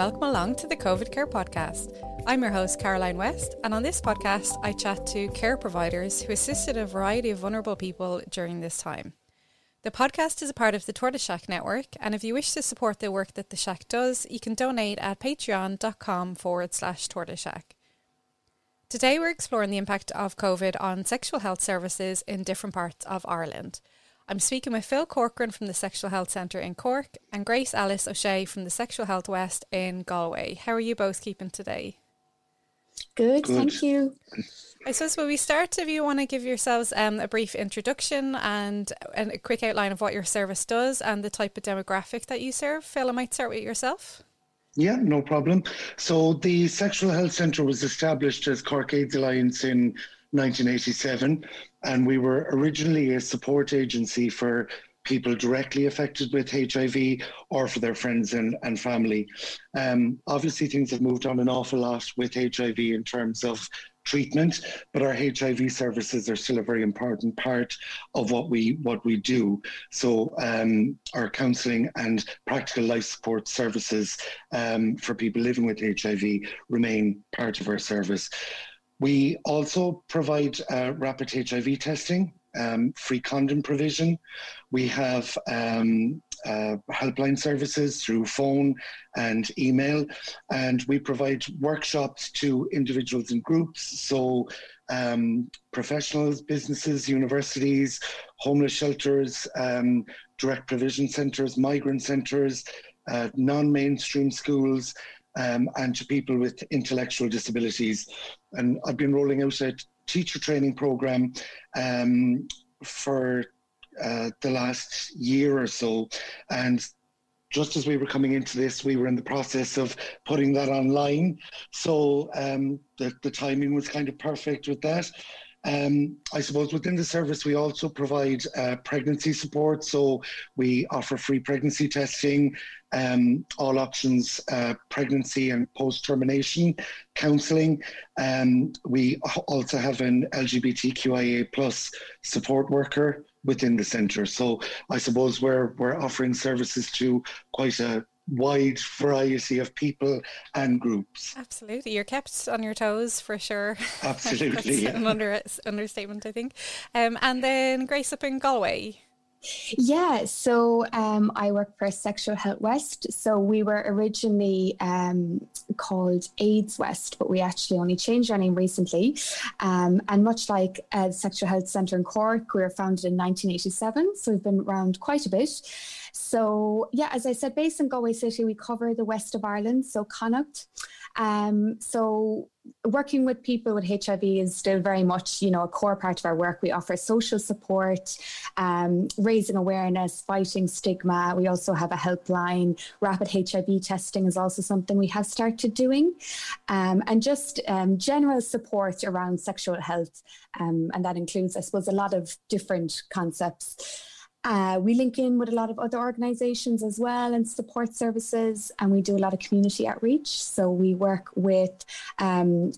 welcome along to the Covid Care podcast. I'm your host, Caroline West, and on this podcast, I chat to care providers who assisted a variety of vulnerable people during this time. The podcast is a part of the Tortoise Shack Network, and if you wish to support the work that the Shack does, you can donate at patreon.com/Tortoise Shack. Today we're exploring the impact of COVID on sexual health services in different parts of Ireland. I'm speaking with Phil Corcoran from the Sexual Health Centre in Cork and Grace Alice O'Shea from the Sexual Health West in Galway. How are you both keeping today? Good. Thank you. I suppose when we start, if you want to give yourselves a brief introduction and a quick outline of what your service does and the type of demographic that you serve. Phil, I might start with yourself. Yeah, no problem. So the Sexual Health Centre was established as Cork AIDS Alliance in 1987, and we were originally a support agency for people directly affected with HIV or for their friends and family. Obviously, things have moved on an awful lot with HIV in terms of treatment, but our HIV services are still a very important part of what we do. So our counselling and practical life support services for people living with HIV remain part of our service. We also provide rapid HIV testing, free condom provision. We have helpline services through phone and email, and we provide workshops to individuals and groups, so professionals, businesses, universities, homeless shelters, direct provision centres, migrant centres, non-mainstream schools, and to people with intellectual disabilities. And I've been rolling out a teacher training programme for the last year or so, and just as we were coming into this, we were in the process of putting that online, so the timing was kind of perfect with that. I suppose within the service we also provide pregnancy support, so we offer free pregnancy testing, all options pregnancy and post-termination counselling. We also have an LGBTQIA plus support worker within the centre, so I suppose we're offering services to quite a wide variety of people and groups. Absolutely, you're kept on your toes for sure. Absolutely. That's an understatement, I think. And then Grace, up in Galway. Yeah, so I work for Sexual Health West. So we were originally called AIDS West, but we actually only changed our name recently. And much like the Sexual Health Centre in Cork, we were founded in 1987, so we've been around quite a bit. So yeah, as I said, based in Galway City, we cover the west of Ireland, so Connacht. So working with people with HIV is still very much, a core part of our work. We offer social support, raising awareness, fighting stigma. We also have a helpline. Rapid HIV testing is also something we have started doing, and just general support around sexual health. And that includes, I suppose, a lot of different concepts. We link in with a lot of other organisations as well and support services, and we do a lot of community outreach. So we work with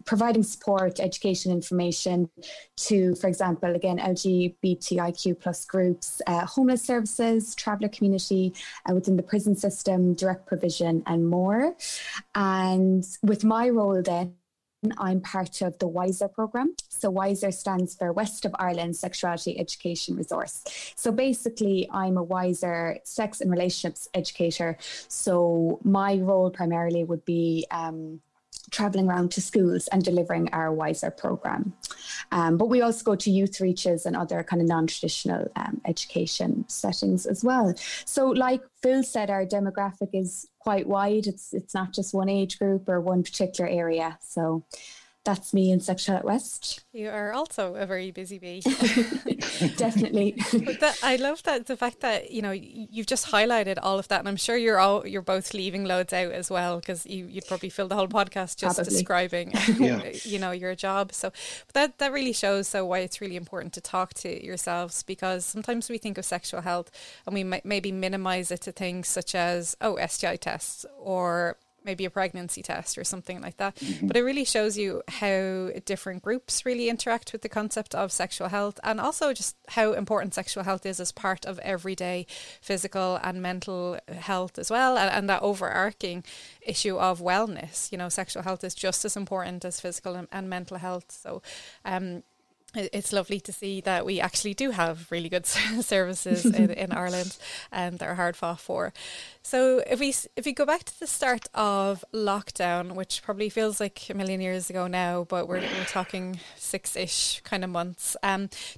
providing support, education, information to, for example, again, LGBTIQ plus groups, homeless services, traveller community, within the prison system, direct provision and more. And with my role then, I'm part of the WISER programme. So WISER stands for West of Ireland Sexuality Education Resource. So basically, I'm a WISER sex and relationships educator. So my role primarily would be travelling around to schools and delivering our WISER programme. But we also go to youth reaches and other kind of non-traditional education settings as well. So like Phil said, our demographic is quite wide. It's not just one age group or one particular area. So that's me in Sexual Health West. You are also a very busy bee. Definitely. I love that, the fact that, you've just highlighted all of that, and I'm sure you're both leaving loads out as well, because you'd probably fill the whole podcast just describing, your job. So but that really shows why it's really important to talk to yourselves, because sometimes we think of sexual health and we might maybe minimise it to things such as, STI tests or maybe a pregnancy test or something like that. Mm-hmm. But it really shows you how different groups really interact with the concept of sexual health, and also just how important sexual health is as part of everyday physical and mental health as well, and that overarching issue of wellness. You know, sexual health is just as important as physical and mental health. So it's lovely to see that we actually do have really good services in Ireland, and they're hard fought for. So if we go back to the start of lockdown, which probably feels like a million years ago now, but we're talking 6-ish kind of months.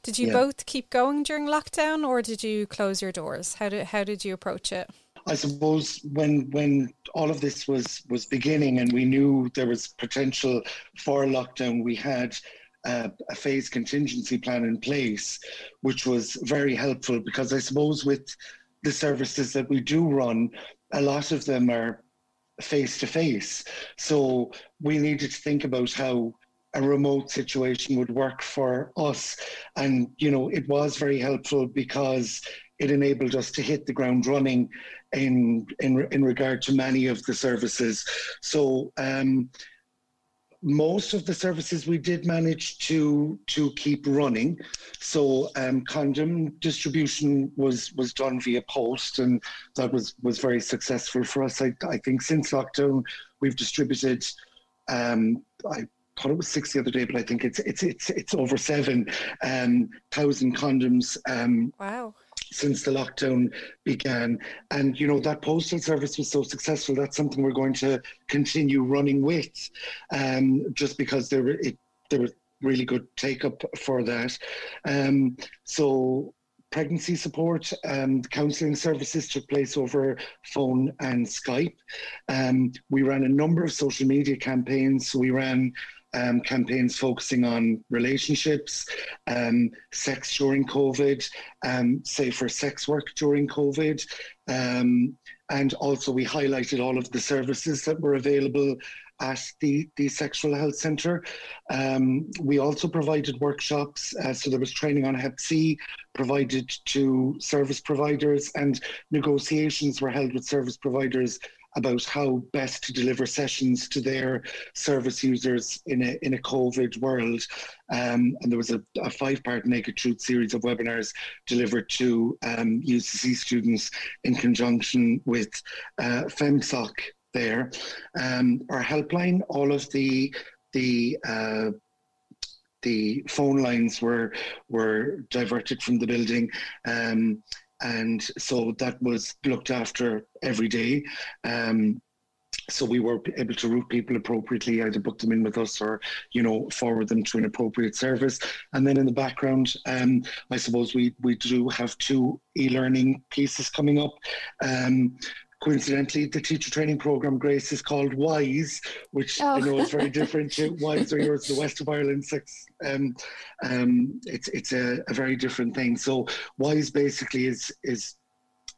Did you both keep going during lockdown, or did you close your doors? How did you approach it? I suppose when all of this was beginning and we knew there was potential for lockdown, we had a phase contingency plan in place, which was very helpful, because I suppose with the services that we do run, a lot of them are face to face. So we needed to think about how a remote situation would work for us. And, you know, it was very helpful because it enabled us to hit the ground running in regard to many of the services. So, most of the services we did manage to keep running. So condom distribution was done via post, and that was very successful for us. I think since lockdown we've distributed, I thought it was 6 the other day, but I think it's over 7,000 condoms. Wow. Since the lockdown began. And, you know, that postal service was so successful, that's something we're going to continue running with, just because there was really good take-up for that. So pregnancy support, counselling services took place over phone and Skype. We ran a number of social media campaigns. So we ran campaigns focusing on relationships, sex during COVID, safer sex work during COVID. And also we highlighted all of the services that were available at the Sexual Health Centre. We also provided workshops. So there was training on Hep C provided to service providers, and negotiations were held with service providers about how best to deliver sessions to their service users in a COVID world. And there was a 5-part Naked Truth series of webinars delivered to UCC students in conjunction with FEMSOC there. Our helpline, all of the phone lines were diverted from the building. And so that was looked after every day. So we were able to route people appropriately, either book them in with us or, you know, forward them to an appropriate service. And then in the background, I suppose we do have 2 e-learning pieces coming up. Coincidentally, the teacher training program, Grace, is called WISE, which I know is very different to WISE or yours, the West of Ireland Sex. It's a very different thing. So WISE basically it's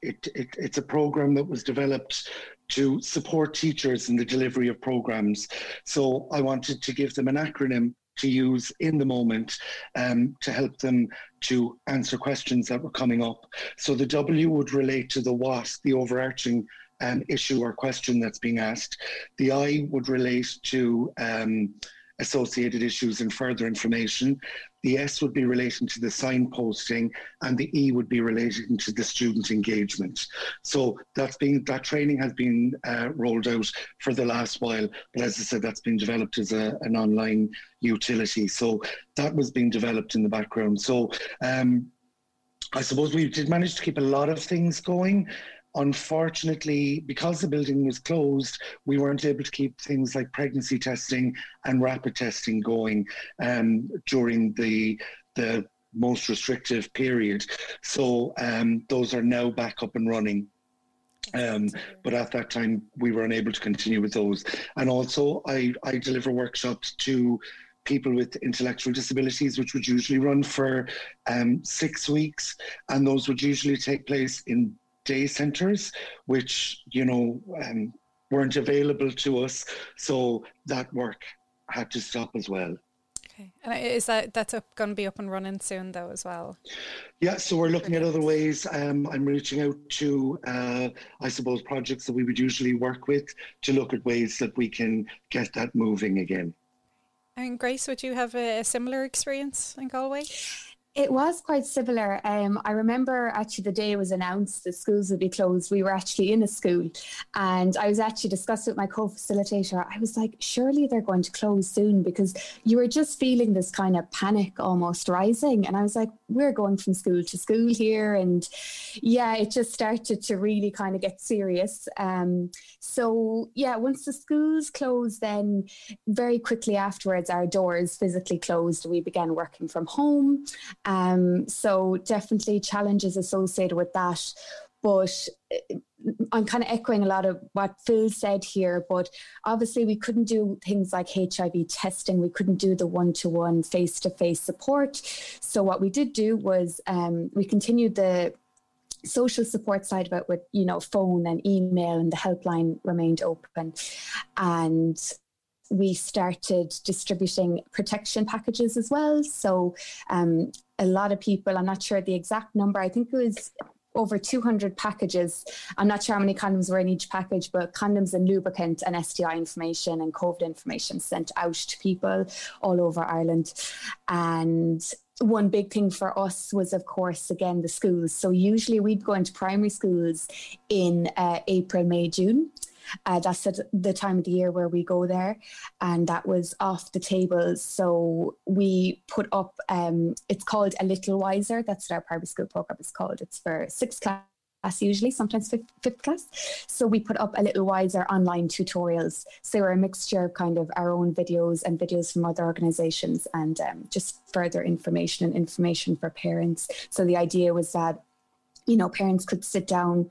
a program that was developed to support teachers in the delivery of programs. So I wanted to give them an acronym to use in the moment to help them to answer questions that were coming up. So the W would relate to the what, the overarching issue or question that's being asked. The I would relate to associated issues and further information. The S would be relating to the signposting, and the E would be relating to the student engagement. So that training has been rolled out for the last while, but as I said, that's been developed as an online utility. So that was being developed in the background. So I suppose we did manage to keep a lot of things going. Unfortunately, because the building was closed, we weren't able to keep things like pregnancy testing and rapid testing going during the most restrictive period. So those are now back up and running. But at that time, we were unable to continue with those. And also, I deliver workshops to people with intellectual disabilities, which would usually run for 6 weeks. And those would usually take place in day centres, which, you know, weren't available to us, so that work had to stop as well. Okay. And is that's going to be up and running soon though as well? Yeah, so we're looking at other ways. I'm reaching out to, I suppose, projects that we would usually work with to look at ways that we can get that moving again. And Grace, would you have a similar experience in Galway? It was quite similar. I remember actually the day it was announced that schools would be closed, we were actually in a school, and I was actually discussing with my co-facilitator. I was like, surely they're going to close soon, because you were just feeling this kind of panic almost rising. And I was like, we're going from school to school here. And yeah, it just started to really kind of get serious. So yeah, once the schools closed, then very quickly afterwards, our doors physically closed. We began working from home. So definitely challenges associated with that, but I'm kind of echoing a lot of what Phil said here, but obviously we couldn't do things like HIV testing. We couldn't do the one-to-one face-to-face support. So what we did do was we continued the social support side of it with, you know, phone and email, and the helpline remained open. And we started distributing protection packages as well. So a lot of people, I'm not sure the exact number, I think it was over 200 packages. I'm not sure how many condoms were in each package, but condoms and lubricant and STI information and COVID information sent out to people all over Ireland. And one big thing for us was, of course, again, the schools. So usually we'd go into primary schools in April, May, June. That's the time of the year where we go there, and that was off the table. So we put up, it's called A Little Wiser. That's what our private school program is called. It's for sixth class usually, sometimes fifth class. So we put up A Little Wiser online tutorials. So they were a mixture of kind of our own videos and videos from other organizations, and just further information and information for parents. So the idea was that, you know, parents could sit down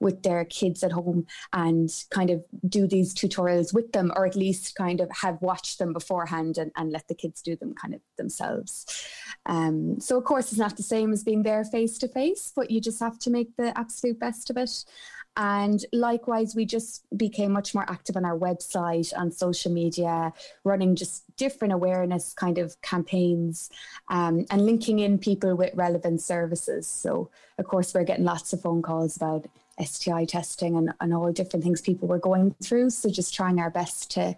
with their kids at home and kind of do these tutorials with them, or at least kind of have watched them beforehand and let the kids do them kind of themselves. So of course it's not the same as being there face to face, but you just have to make the absolute best of it. And likewise, we just became much more active on our website, on social media, running just different awareness kind of campaigns, and linking in people with relevant services. So, of course, we're getting lots of phone calls about STI testing and all different things people were going through. So just trying our best to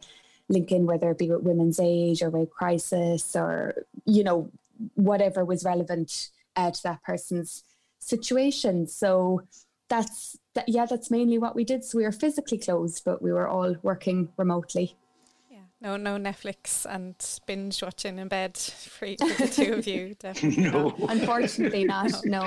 link in, whether it be with Women's Aid or with Crisis or, you know, whatever was relevant to that person's situation. So that's mainly what we did. So we were physically closed, but we were all working remotely. Yeah, no Netflix and binge watching in bed for the two of you, definitely. No, unfortunately not. No.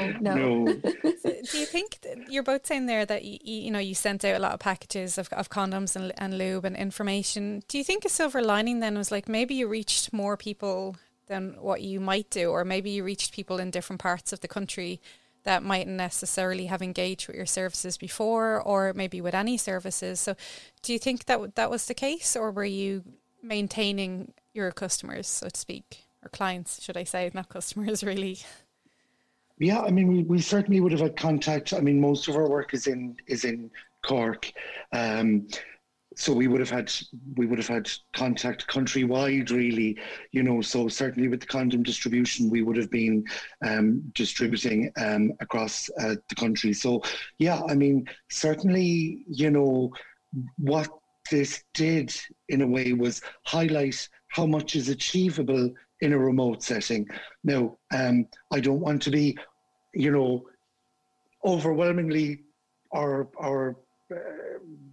So do you think you're both saying there that you know you sent out a lot of packages of condoms and lube and information? Do you think a silver lining then was like maybe you reached more people than what you might do, or maybe you reached people in different parts of the country that mightn't necessarily have engaged with your services before, or maybe with any services? So do you think that was the case, or were you maintaining your customers, so to speak, or clients, should I say, not customers really? Yeah, I mean, we certainly would have had contact. I mean, most of our work is in Cork. So we would have had contact countrywide, really, you know. So certainly with the condom distribution, we would have been distributing across the country. So yeah, I mean, certainly, you know, what this did in a way was highlight how much is achievable in a remote setting. Now, I don't want to be, you know, overwhelmingly or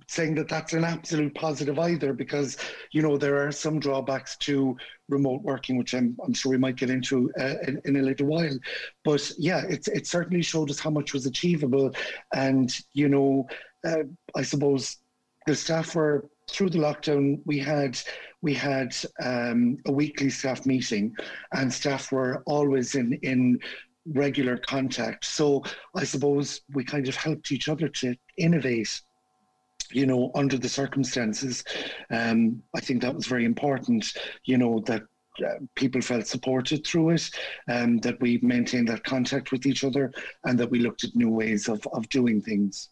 saying that that's an absolute positive either, because, you know, there are some drawbacks to remote working, which I'm sure we might get into in a little while. But yeah, it certainly showed us how much was achievable. And, you know, I suppose the staff were, through the lockdown, we had a weekly staff meeting, and staff were always in regular contact. So I suppose we kind of helped each other to innovate, you know, under the circumstances. I think that was very important, you know, that people felt supported through it, that we maintained that contact with each other, and that we looked at new ways of doing things.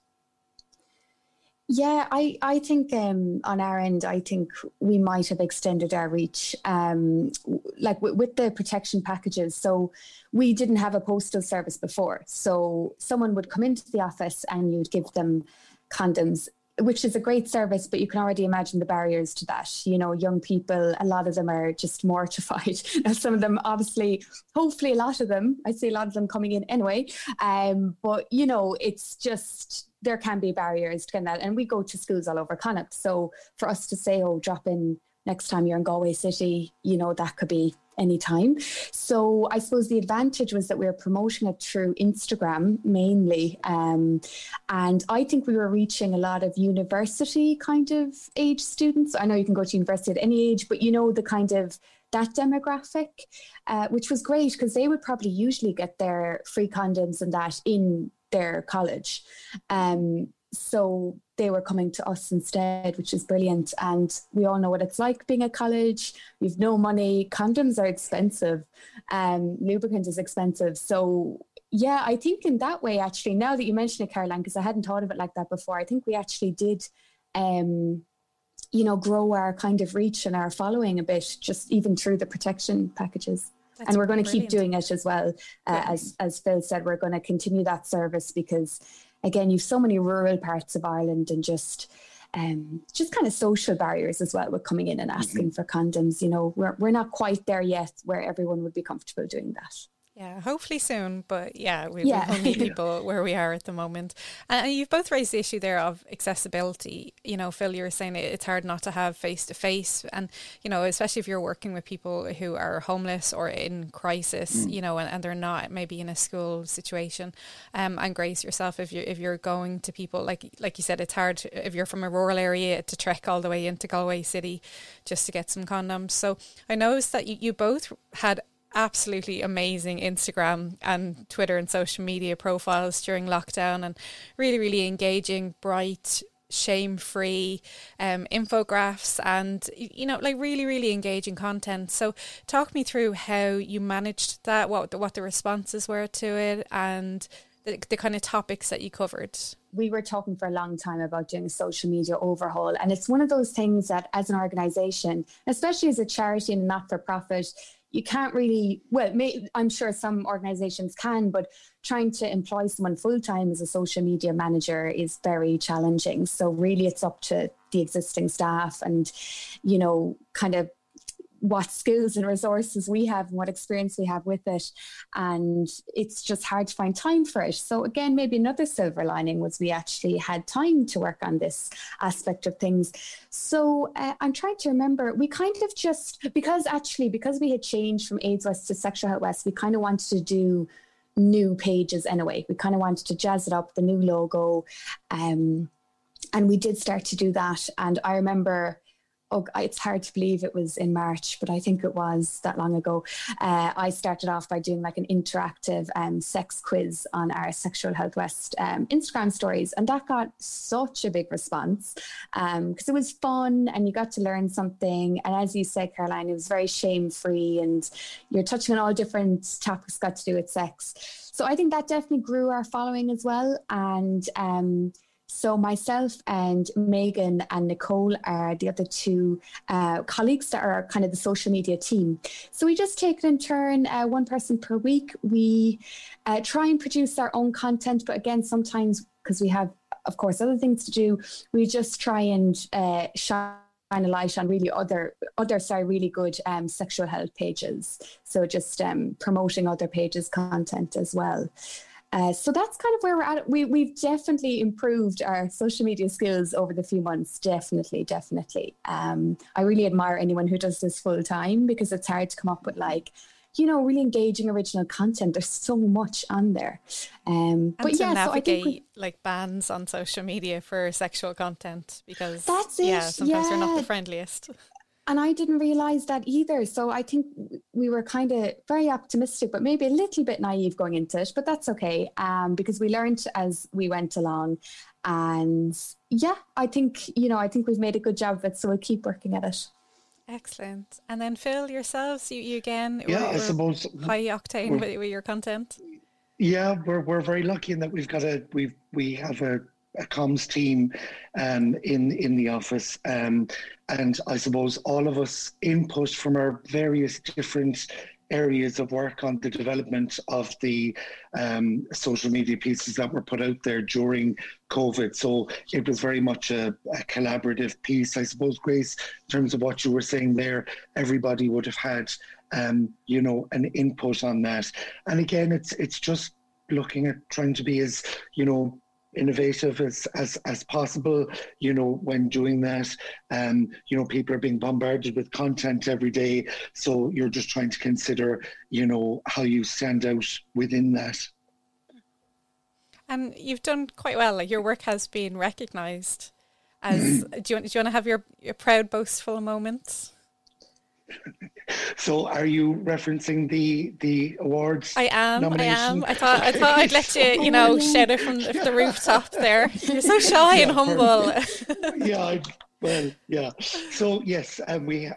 Yeah, I think on our end, I think we might have extended our reach, with the protection packages. So we didn't have a postal service before. So someone would come into the office and you'd give them condoms, which is a great service, but you can already imagine the barriers to that. You know, young people, a lot of them are just mortified. Now, some of them, obviously, hopefully a lot of them, I see a lot of them coming in anyway. But, you know, it's just, there can be barriers to getting that. And we go to schools all over Connacht. So for us to say, oh, drop in next time you're in Galway City, you know, that could be any time. So I suppose the advantage was that we were promoting it through Instagram mainly. And I think we were reaching a lot of university kind of age students. I know you can go to university at any age, but you know, the kind of that demographic, which was great because they would probably usually get their free condoms and that in their college. So they were coming to us instead, which is brilliant. And we all know what it's like being at college. You've no money. Condoms are expensive. Lubricant is expensive. So yeah, I think in that way, actually, now that you mention it, Caroline, because I hadn't thought of it like that before, I think we actually did, grow our kind of reach and our following a bit, just even through the protection packages. That's and we're going to keep doing it as well. As Phil said, we're going to continue that service because, again, you've so many rural parts of Ireland and just kind of social barriers as well with coming in and asking for condoms. You know, we're not quite there yet where everyone would be comfortable doing that. Yeah, hopefully soon. But we will meet people where we are at the moment. And you've both raised the issue there of accessibility. You know, Phil, you were saying it's hard not to have face-to-face. And, you know, especially if you're working with people who are homeless or in crisis, you know, and they're not maybe in a school situation. And Grace, yourself, if you're going to people, like you said, it's hard if you're from a rural area to trek all the way into Galway City just to get some condoms. So I noticed that you both had absolutely amazing Instagram and Twitter and social media profiles during lockdown, and really, really engaging, bright, shame-free infographics and, you know, like really, really engaging content. So talk me through how you managed that, what the responses were to it, and the kind of topics that you covered. We were talking for a long time about doing a social media overhaul, and it's one of those things that as an organisation, especially as a charity and not-for-profit, you can't really, I'm sure some organisations can, but trying to employ someone full-time as a social media manager is very challenging. So really it's up to the existing staff and, you know, kind of what skills and resources we have and what experience we have with it. And it's just hard to find time for it. So again, maybe another silver lining was we actually had time to work on this aspect of things. So I'm trying to remember, we kind of just, because we had changed from AIDS West to Sexual Health West, we kind of wanted to do new pages anyway. We kind of wanted to jazz it up, the new logo. And we did start to do that. And I remember, oh, it's hard to believe it was in March, but I think it was that long ago. I started off by doing like an interactive sex quiz on our Sexual Health West Instagram stories. And that got such a big response because it was fun and you got to learn something. And as you said, Caroline, it was very shame-free and you're touching on all different topics got to do with sex. So I think that definitely grew our following as well. And so myself and Megan and Nicole are the other two colleagues that are kind of the social media team. So we just take it in turn, one person per week. We try and produce our own content. But again, sometimes because we have, of course, other things to do, we just try and shine a light on really really good sexual health pages. So just promoting other pages' content as well. So that's kind of where we're at. We've definitely improved our social media skills over the few months. Definitely. I really admire anyone who does this full time because it's hard to come up with really engaging original content. There's so much on there. Navigate bans on social media for sexual content because that's it. Sometimes you're not the friendliest. And I didn't realise that either. So I think we were kind of very optimistic, but maybe a little bit naive going into it, but that's okay. Because we learned as we went along. And yeah, I think we've made a good job of it. So we'll keep working at it. Excellent. And then Phil, yourselves, you again, I suppose high octane with your content. Yeah, we're very lucky in that we have a comms team in the office. And I suppose all of us input from our various different areas of work on the development of the social media pieces that were put out there during COVID. So it was very much a collaborative piece. I suppose, Grace, in terms of what you were saying there, everybody would have had, you know, an input on that. And again, it's just looking at trying to be as, you know, innovative as possible, you know, when doing that. You know, people are being bombarded with content every day, so you're just trying to consider, you know, how you stand out within that. And you've done quite well. Like, your work has been recognised as do you want to have your proud, boastful moments? So are you referencing the awards? I am. I thought I'd let you, you know, shout it from the rooftop there. You're so shy and humble. Yeah. So yes, we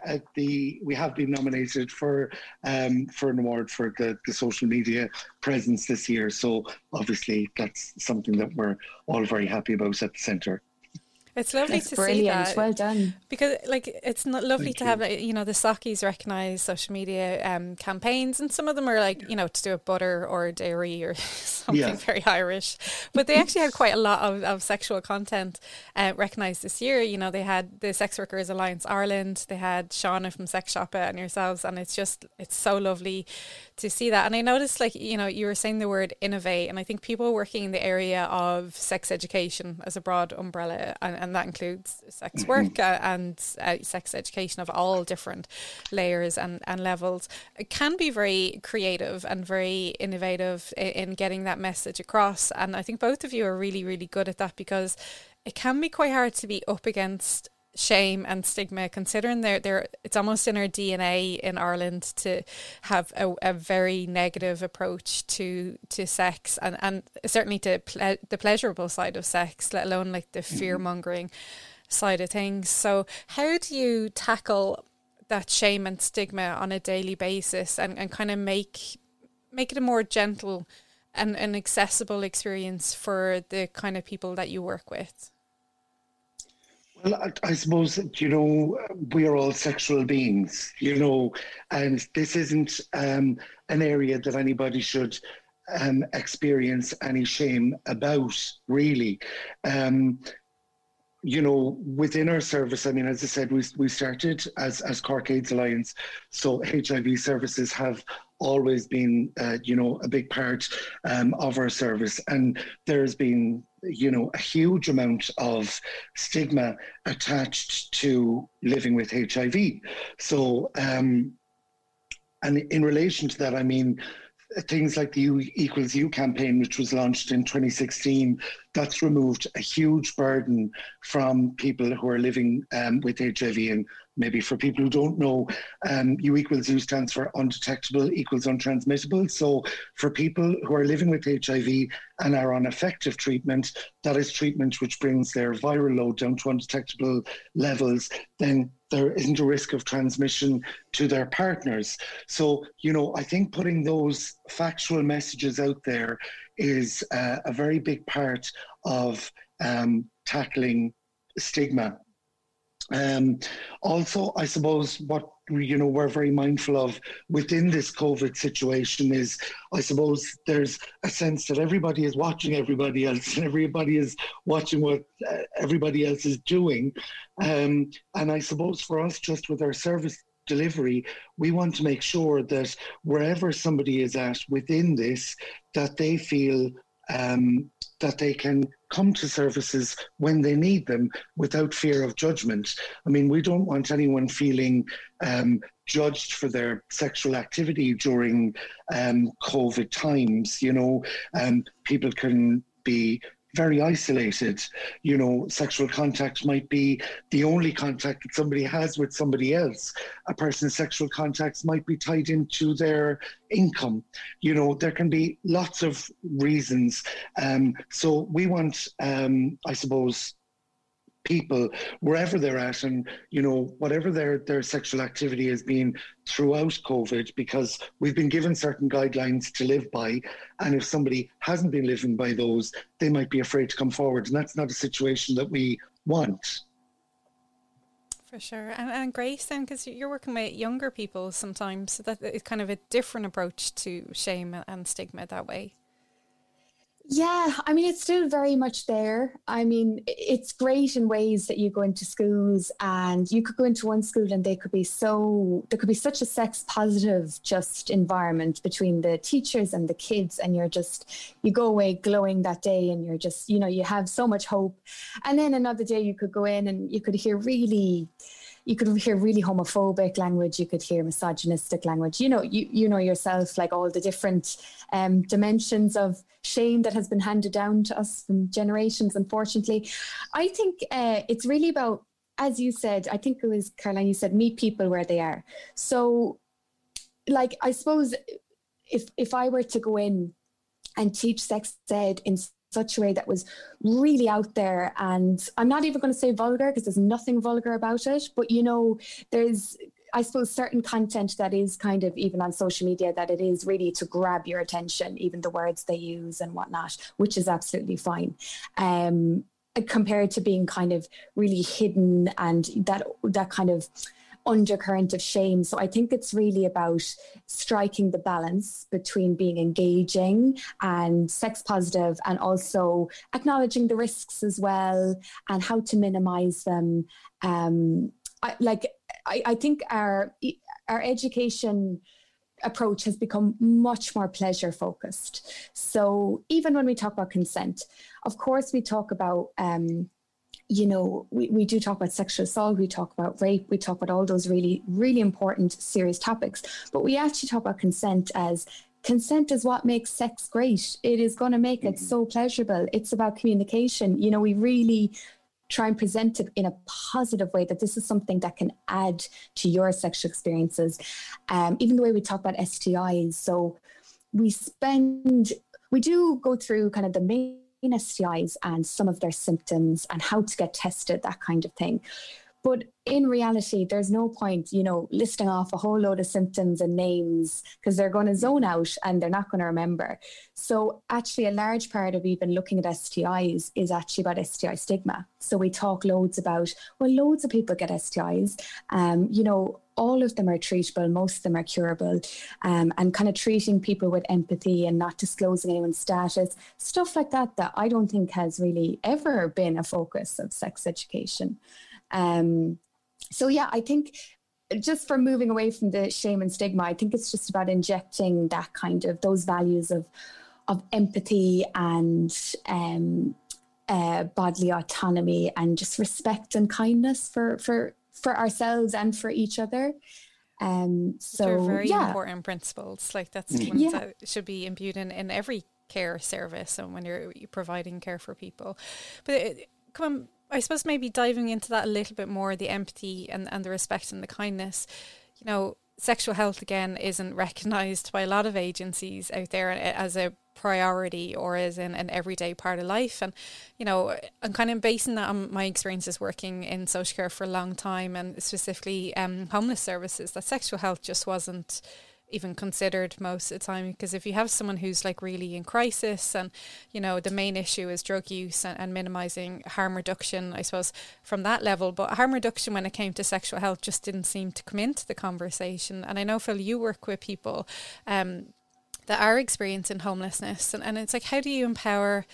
have been nominated for an award for the social media presence this year. So obviously that's something that we're all very happy about at the centre. It's lovely to see that. Well done. Because, like, it's not lovely to have, like, you know, the SOCIEs recognise social media campaigns, and some of them are like, you know, to do with butter or dairy or something very Irish. But they actually had quite a lot of sexual content recognised this year. You know, they had the Sex Workers Alliance Ireland, they had Shauna from Sex Shoppa and yourselves, and it's so lovely to see that. And I noticed, like, you know, you were saying the word innovate, and I think people working in the area of sex education as a broad umbrella, and that includes sex work and sex education of all different layers and levels, it can be very creative and very innovative in getting that message across. And I think both of you are really, really good at that, because it can be quite hard to be up against shame and stigma, considering it's almost in our DNA in Ireland to have a very negative approach to sex and certainly to the pleasurable side of sex, let alone like the fear-mongering side of things. So how do you tackle that shame and stigma on a daily basis and kind of make it a more gentle and an accessible experience for the kind of people that you work with? Well, I suppose, you know, we are all sexual beings, you know, and this isn't an area that anybody should experience any shame about, really. You know, within our service, I mean, as I said, we started as Cork AIDS Alliance, so HIV services have always been, you know, a big part of our service, and there's been, you know, a huge amount of stigma attached to living with HIV. So, and in relation to that, I mean, things like the U Equals U campaign, which was launched in 2016, that's removed a huge burden from people who are living with HIV. And maybe for people who don't know, U Equals U stands for undetectable equals untransmittable. So for people who are living with HIV and are on effective treatment, that is treatment which brings their viral load down to undetectable levels, then there isn't a risk of transmission to their partners. So, you know, I think putting those factual messages out there is a very big part of tackling stigma. Also, I suppose what, you know, we're very mindful of within this COVID situation is, I suppose there's a sense that everybody is watching everybody else and everybody is watching what everybody else is doing. And I suppose for us, just with our service delivery, we want to make sure that wherever somebody is at within this, that they feel that they can come to services when they need them without fear of judgment. I mean, we don't want anyone feeling judged for their sexual activity during COVID times, you know. People can be very isolated, you know, sexual contact might be the only contact that somebody has with somebody else. A person's sexual contacts might be tied into their income. You know, there can be lots of reasons. So we want, I suppose, people wherever they're at, and you know, whatever their sexual activity has been throughout COVID, because we've been given certain guidelines to live by, and if somebody hasn't been living by those, they might be afraid to come forward, and that's not a situation that we want. For sure. And Grace, because you're working with younger people sometimes, so that it's kind of a different approach to shame and stigma that way. Yeah, I mean, it's still very much there. I mean, it's great in ways that you go into schools, and you could go into one school and there could be such a sex positive just environment between the teachers and the kids, and you go away glowing that day, and you're just, you know, you have so much hope. And then another day you could go in and you could hear really homophobic language, you could hear misogynistic language, you know yourself, like all the different dimensions of shame that has been handed down to us from generations, unfortunately. I think it's really about, as you said, I think it was Caroline, you said, meet people where they are. So, like, I suppose if I were to go in and teach sex ed in such a way that was really out there, and I'm not even going to say vulgar, because there's nothing vulgar about it, but you know, there's, I suppose, certain content that is kind of, even on social media, that it is really to grab your attention, even the words they use and whatnot, which is absolutely fine, compared to being kind of really hidden and that kind of undercurrent of shame. So I think it's really about striking the balance between being engaging and sex positive, and also acknowledging the risks as well and how to minimize them. I think our education approach has become much more pleasure focused. So even when we talk about consent, of course, we talk about, you know, we do talk about sexual assault, we talk about rape, we talk about all those really, really important, serious topics. But we actually talk about consent as consent is what makes sex great. It is going to make it so pleasurable. It's about communication. You know, we really try and present it in a positive way, that this is something that can add to your sexual experiences. Even the way we talk about STIs. So we do go through kind of the main STIs and some of their symptoms and how to get tested, that kind of thing. But in reality, there's no point, you know, listing off a whole load of symptoms and names, because they're going to zone out and they're not going to remember. So actually, a large part of even looking at STIs is actually about STI stigma. So we talk loads about, well, loads of people get STIs. You know, all of them are treatable, most of them are curable, and kind of treating people with empathy and not disclosing anyone's status, stuff like that I don't think has really ever been a focus of sex education. So yeah, I think just for moving away from the shame and stigma, I think it's just about injecting that kind of, those values of empathy and bodily autonomy, and just respect and kindness for ourselves and for each other. So they're very important principles. Like, that's ones that should be imbued in every care service, and when you're providing care for people. But I suppose maybe diving into that a little bit more, the empathy and the respect and the kindness, you know, sexual health again isn't recognised by a lot of agencies out there as a priority or as an everyday part of life. And, you know, I'm kind of basing that on my experiences working in social care for a long time, and specifically homeless services, that sexual health just wasn't even considered most of the time, because if you have someone who's like really in crisis, and you know the main issue is drug use and minimizing harm reduction, I suppose, from that level. But harm reduction when it came to sexual health just didn't seem to come into the conversation. And I know, Phil, you work with people that are experiencing homelessness, and it's like, how do you empower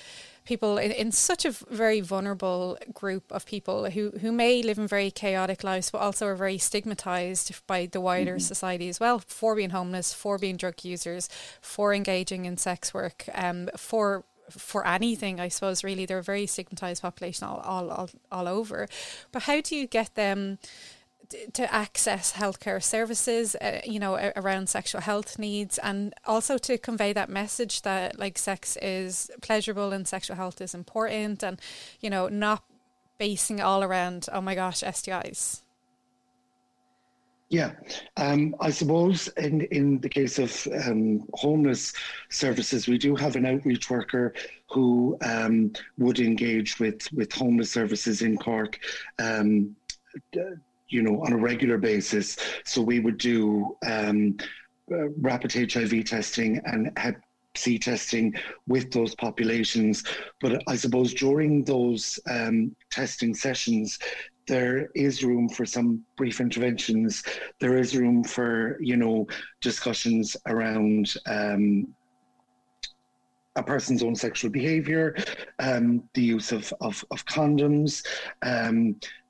people in such a very vulnerable group of people who may live in very chaotic lives, but also are very stigmatized by the wider society as well, for being homeless, for being drug users, for engaging in sex work, for anything, I suppose, really. They're a very stigmatized population all over. But how do you get them to access healthcare services, you know, around sexual health needs, and also to convey that message that like sex is pleasurable and sexual health is important, and you know, not basing it all around, oh my gosh, STIs? Yeah, I suppose in the case of homeless services, we do have an outreach worker who would engage with homeless services in Cork, you know, on a regular basis. So we would do rapid HIV testing and Hep C testing with those populations. But I suppose during those testing sessions, there is room for some brief interventions. There is room for, you know, discussions around a person's own sexual behaviour, the use of condoms.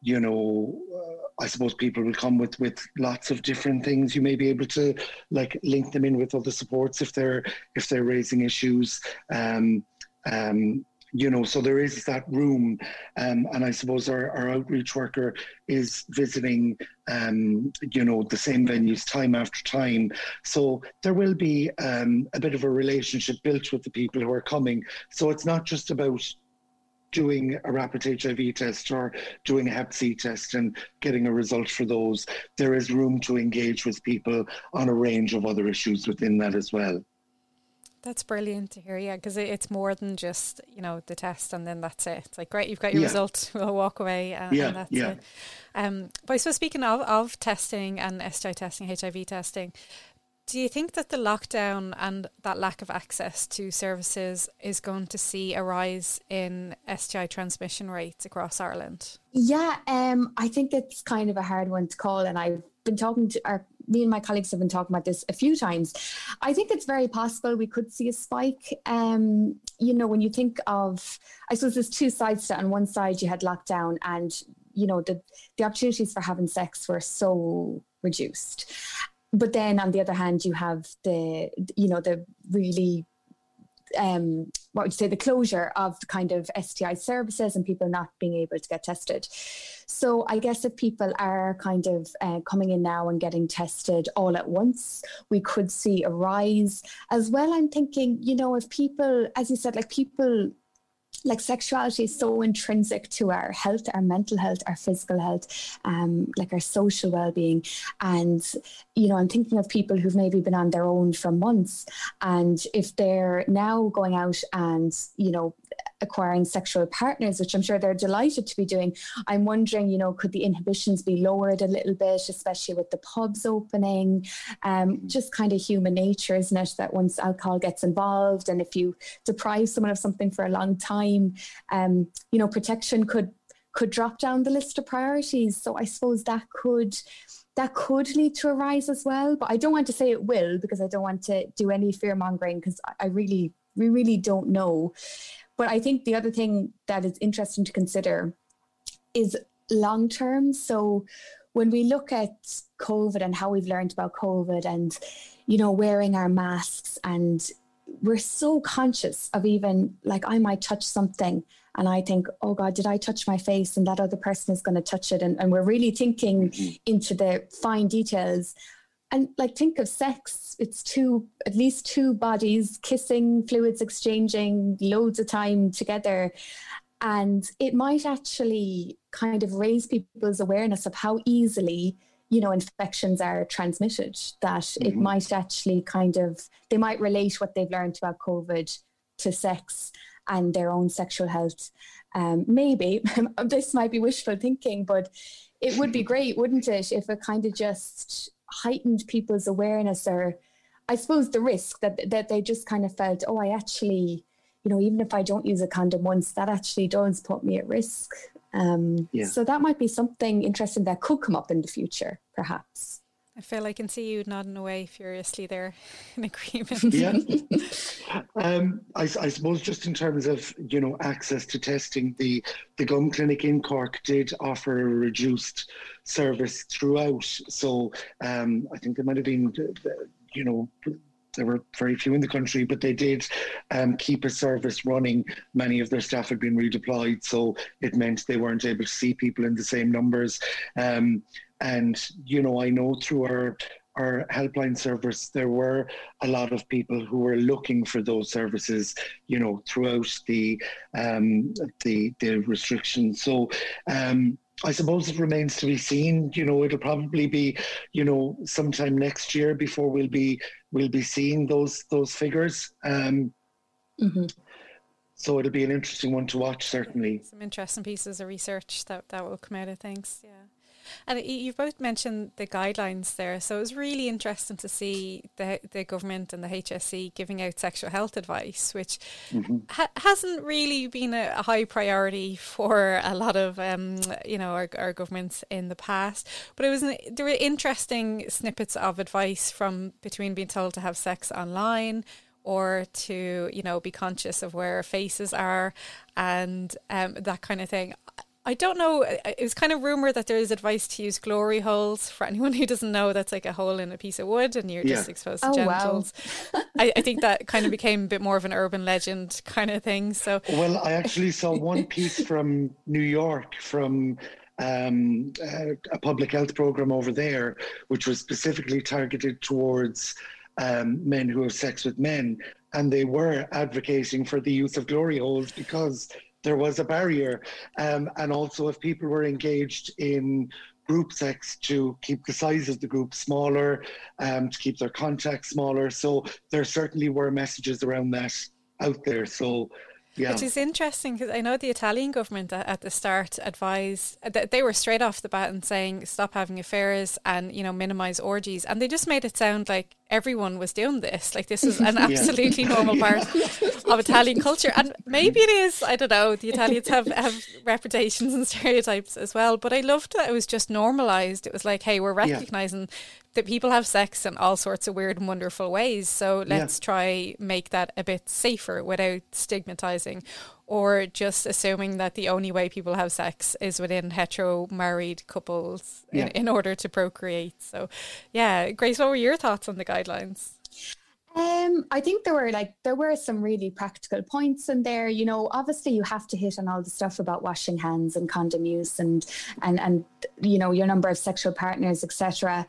You know, I suppose people will come with lots of different things. You may be able to like link them in with other supports if they're raising issues. You know, so there is that room, and I suppose our outreach worker is visiting, you know, the same venues time after time. So there will be a bit of a relationship built with the people who are coming. So it's not just about doing a rapid HIV test or doing a Hep C test and getting a result for those. There is room to engage with people on a range of other issues within that as well. That's brilliant to hear, yeah, because it's more than just, you know, the test and then that's it. It's like, great, you've got your result, we'll walk away and that's it. But I suppose speaking of testing and STI testing, HIV testing, do you think that the lockdown and that lack of access to services is going to see a rise in STI transmission rates across Ireland? Yeah, I think that's kind of a hard one to call, and I've been talking to me and my colleagues have been talking about this a few times. I think it's very possible we could see a spike. You know, when you think of, I suppose there's two sides to it. On one side, you had lockdown and, you know, the opportunities for having sex were so reduced. But then on the other hand, you have the, you know, the really, what would you say, the closure of the kind of STI services and people not being able to get tested. So I guess if people are kind of coming in now and getting tested all at once, we could see a rise as well. I'm thinking, you know, if people, as you said, like people, like sexuality is so intrinsic to our health, our mental health, our physical health, like our social well-being. And, you know, I'm thinking of people who've maybe been on their own for months. And if they're now going out and, you know, acquiring sexual partners, which I'm sure they're delighted to be doing, I'm wondering, you know, could the inhibitions be lowered a little bit, especially with the pubs opening? Just kind of human nature, isn't it, that once alcohol gets involved and if you deprive someone of something for a long time, you know, protection could drop down the list of priorities. So I suppose that could lead to a rise as well, but I don't want to say it will, because I don't want to do any fear mongering, because we really don't know. But I think the other thing that is interesting to consider is long term. So when we look at COVID and how we've learned about COVID and, you know, wearing our masks, and we're so conscious of even like I might touch something and I think, oh God, did I touch my face? And that other person is going to touch it. And we're really thinking into the fine details. And like, think of sex, it's at least two bodies kissing, fluids exchanging loads of time together. And it might actually kind of raise people's awareness of how easily, you know, infections are transmitted, that it might actually they might relate what they've learned about COVID to sex and their own sexual health. Maybe this might be wishful thinking, but it would be great, wouldn't it, if it kind of just heightened people's awareness, or I suppose the risk that they just kind of felt, oh, I actually, you know, even if I don't use a condom once, that actually does put me at risk. So that might be something interesting that could come up in the future, perhaps. I feel I can see you nodding away furiously there in agreement. Yeah. I suppose just in terms of, you know, access to testing, the GUM clinic in Cork did offer a reduced service throughout. So I think there might have been, you know, there were very few in the country, but they did keep a service running. Many of their staff had been redeployed, so it meant they weren't able to see people in the same numbers. And, you know, I know through our helpline service, there were a lot of people who were looking for those services, you know, throughout the restrictions. So I suppose it remains to be seen. You know, it'll probably be, you know, sometime next year before we'll be seeing those figures. Mm-hmm. So it'll be an interesting one to watch, certainly. Some interesting pieces of research that will come out of things, yeah. And you've both mentioned the guidelines there, so it was really interesting to see the government and the HSE giving out sexual health advice, which mm-hmm. hasn't really been a high priority for a lot of our governments in the past. But there were interesting snippets of advice from between being told to have sex online, or to, you know, be conscious of where faces are and that kind of thing. I don't know, it was kind of rumoured that there is advice to use glory holes. For anyone who doesn't know, that's like a hole in a piece of wood and you're just exposed to genitals. Wow. I think that kind of became a bit more of an urban legend kind of thing. So, well, I actually saw one piece from New York from a public health programme over there, which was specifically targeted towards men who have sex with men. And they were advocating for the use of glory holes because there was a barrier, and also if people were engaged in group sex, to keep the size of the group smaller, to keep their contacts smaller. So there certainly were messages around that out there. So, yeah. Which is interesting, because I know the Italian government at the start advised that they were straight off the bat and saying stop having affairs and, you know, minimise orgies, and they just made it sound like everyone was doing this, like this was an absolutely normal part of Italian culture. And maybe it is, I don't know, the Italians have reputations and stereotypes as well, but I loved that it was just normalised. It was like, hey, we're recognising that people have sex in all sorts of weird and wonderful ways, so let's try make that a bit safer without stigmatizing or just assuming that the only way people have sex is within hetero married couples in order to procreate. So Grace, what were your thoughts on the guidelines? I think there were some really practical points in there. You know, obviously you have to hit on all the stuff about washing hands and condom use and you know, your number of sexual partners, etc.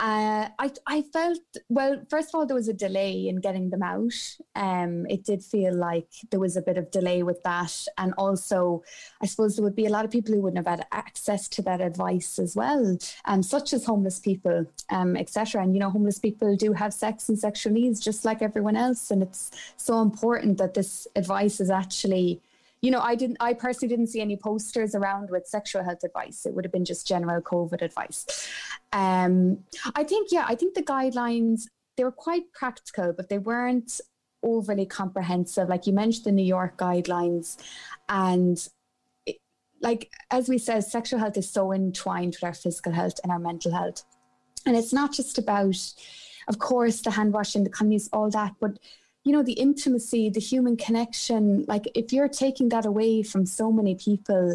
I felt, well, first of all, there was a delay in getting them out. It did feel like there was a bit of delay with that. And also, I suppose there would be a lot of people who wouldn't have had access to that advice as well, such as homeless people, etc. And, you know, homeless people do have sex and sexual needs just like everyone else. And it's so important that this advice is actually, you know, I personally didn't see any posters around with sexual health advice. It would have been just general COVID advice. I think the guidelines, they were quite practical, but they weren't overly comprehensive. Like you mentioned, the New York guidelines, and it, like, as we said, sexual health is so entwined with our physical health and our mental health. And it's not just about, of course, the hand washing, the condom use, all that, but you know, the intimacy, the human connection, like if you're taking that away from so many people,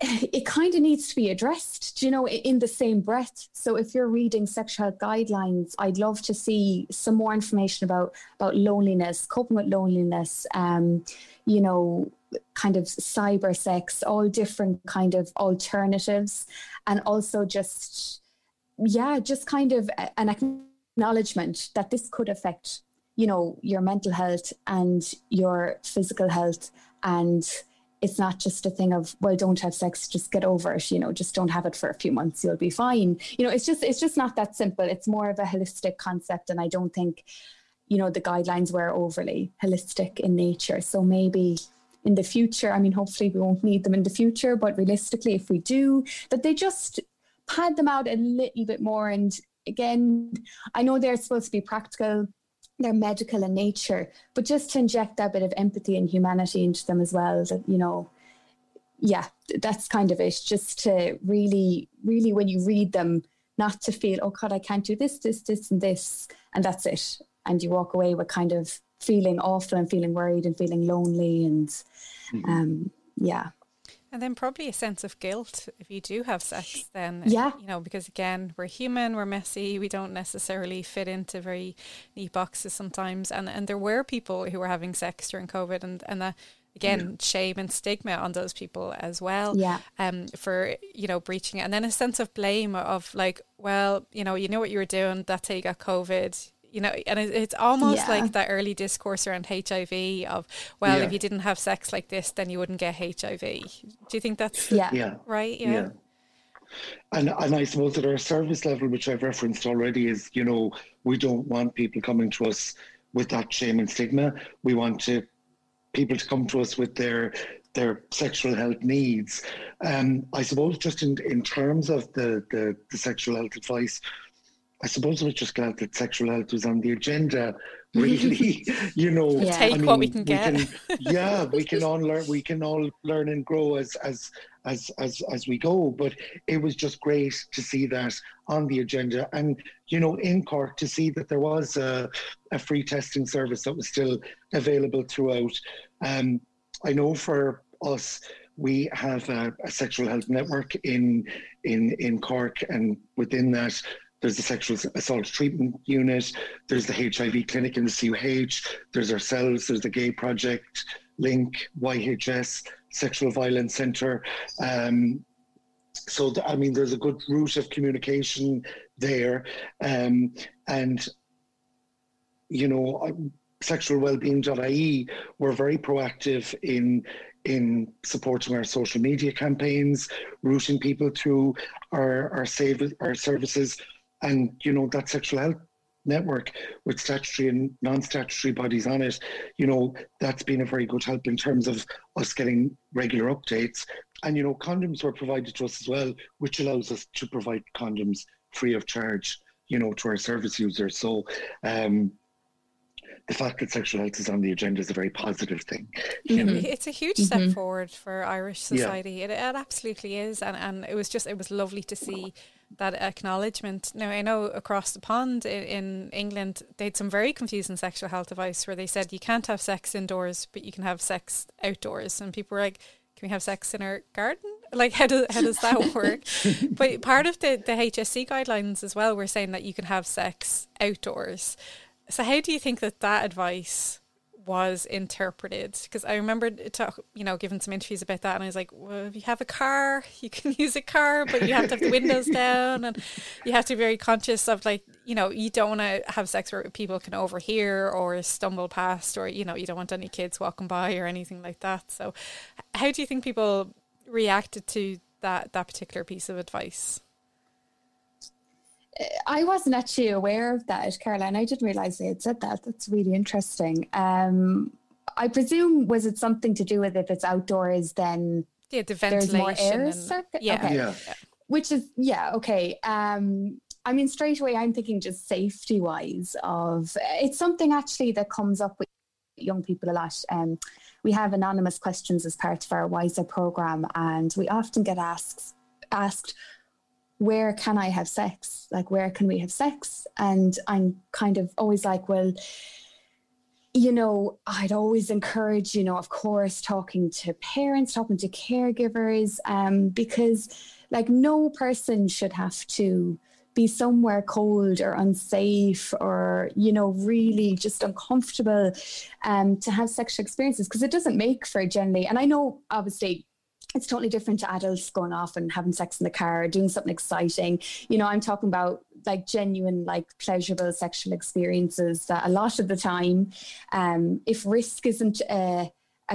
it kind of needs to be addressed, you know, in the same breath. So if you're reading sexual health guidelines, I'd love to see some more information about loneliness, coping with loneliness, you know, kind of cyber sex, all different kind of alternatives. And also just kind of an acknowledgement that this could affect, you know, your mental health and your physical health. And it's not just a thing of, well, don't have sex, just get over it, you know, just don't have it for a few months, you'll be fine. You know, it's just not that simple. It's more of a holistic concept. And I don't think, you know, the guidelines were overly holistic in nature. So maybe in the future, I mean, hopefully we won't need them in the future, but realistically, if we do, that they just pad them out a little bit more. And again, I know they're supposed to be practical, they're medical in nature, but just to inject that bit of empathy and humanity into them as well, that, you know, that's kind of it. Just to really, really, when you read them, not to feel, oh God, I can't do this, this, this, and this, and that's it. And you walk away with kind of feeling awful and feeling worried and feeling lonely and And then probably a sense of guilt if you do have sex then, you know, because again, we're human, we're messy, we don't necessarily fit into very neat boxes sometimes. And there were people who were having sex during COVID and that, again, shame and stigma on those people as well for, you know, breaching it. And then a sense of blame of like, well, you know what you were doing, that's how you got COVID. you know, and it's almost like that early discourse around HIV of, well, if you didn't have sex like this, then you wouldn't get HIV. Do you think that's right? Yeah. And I suppose that our service level, which I've referenced already, is, you know, we don't want people coming to us with that shame and stigma. We want people to come to us with their sexual health needs. I suppose just in terms of the sexual health advice, I suppose we're just glad that sexual health was on the agenda, really. You know, take what we can get. We can all learn and grow as we go. But it was just great to see that on the agenda. And, you know, in Cork, to see that there was a free testing service that was still available throughout. I know for us, we have a sexual health network in Cork, and within that, there's the Sexual Assault Treatment Unit, there's the HIV clinic in the CUH, there's ourselves, there's the Gay Project, Link, YHS, Sexual Violence Centre. So there's a good route of communication there. And, you know, sexualwellbeing.ie were very proactive in supporting our social media campaigns, routing people through our services. And, you know, that sexual health network with statutory and non-statutory bodies on it, you know, that's been a very good help in terms of us getting regular updates. And, you know, condoms were provided to us as well, which allows us to provide condoms free of charge, you know, to our service users. So the fact that sexual health is on the agenda is a very positive thing. It's a huge step forward for Irish society. Yeah. It absolutely is. And it was lovely to see that acknowledgement. Now, I know across the pond in England, they had some very confusing sexual health advice where they said you can't have sex indoors, but you can have sex outdoors. And people were like, can we have sex in our garden? Like, how does that work? But part of the HSC guidelines as well were saying that you can have sex outdoors. So how do you think that advice was interpreted? Because I remember giving some interviews about that, and I was like, well, if you have a car, you can use a car, but you have to have the windows down, and you have to be very conscious of, like, you know, you don't want to have sex where people can overhear or stumble past, or, you know, you don't want any kids walking by or anything like that. So how do you think people reacted to that particular piece of advice? I wasn't actually aware of that, Caroline. I didn't realise they had said that. That's really interesting. I presume, was it something to do with if it's outdoors, then the ventilation, there's more air circuit? Yeah. Okay. Yeah. Which is, yeah, okay. I mean, straight away, I'm thinking just safety-wise of, it's something actually that comes up with young people a lot. We have anonymous questions as part of our WISER programme, and we often get asked, where can I have sex? Like, where can we have sex? And I'm kind of always like, well, you know, I'd always encourage, you know, of course, talking to parents, talking to caregivers, because, like, no person should have to be somewhere cold or unsafe or, you know, really just uncomfortable to have sexual experiences, because it doesn't make for generally, and I know, obviously, it's totally different to adults going off and having sex in the car or doing something exciting. You know, I'm talking about, like, genuine, like, pleasurable sexual experiences that a lot of the time, if risk isn't a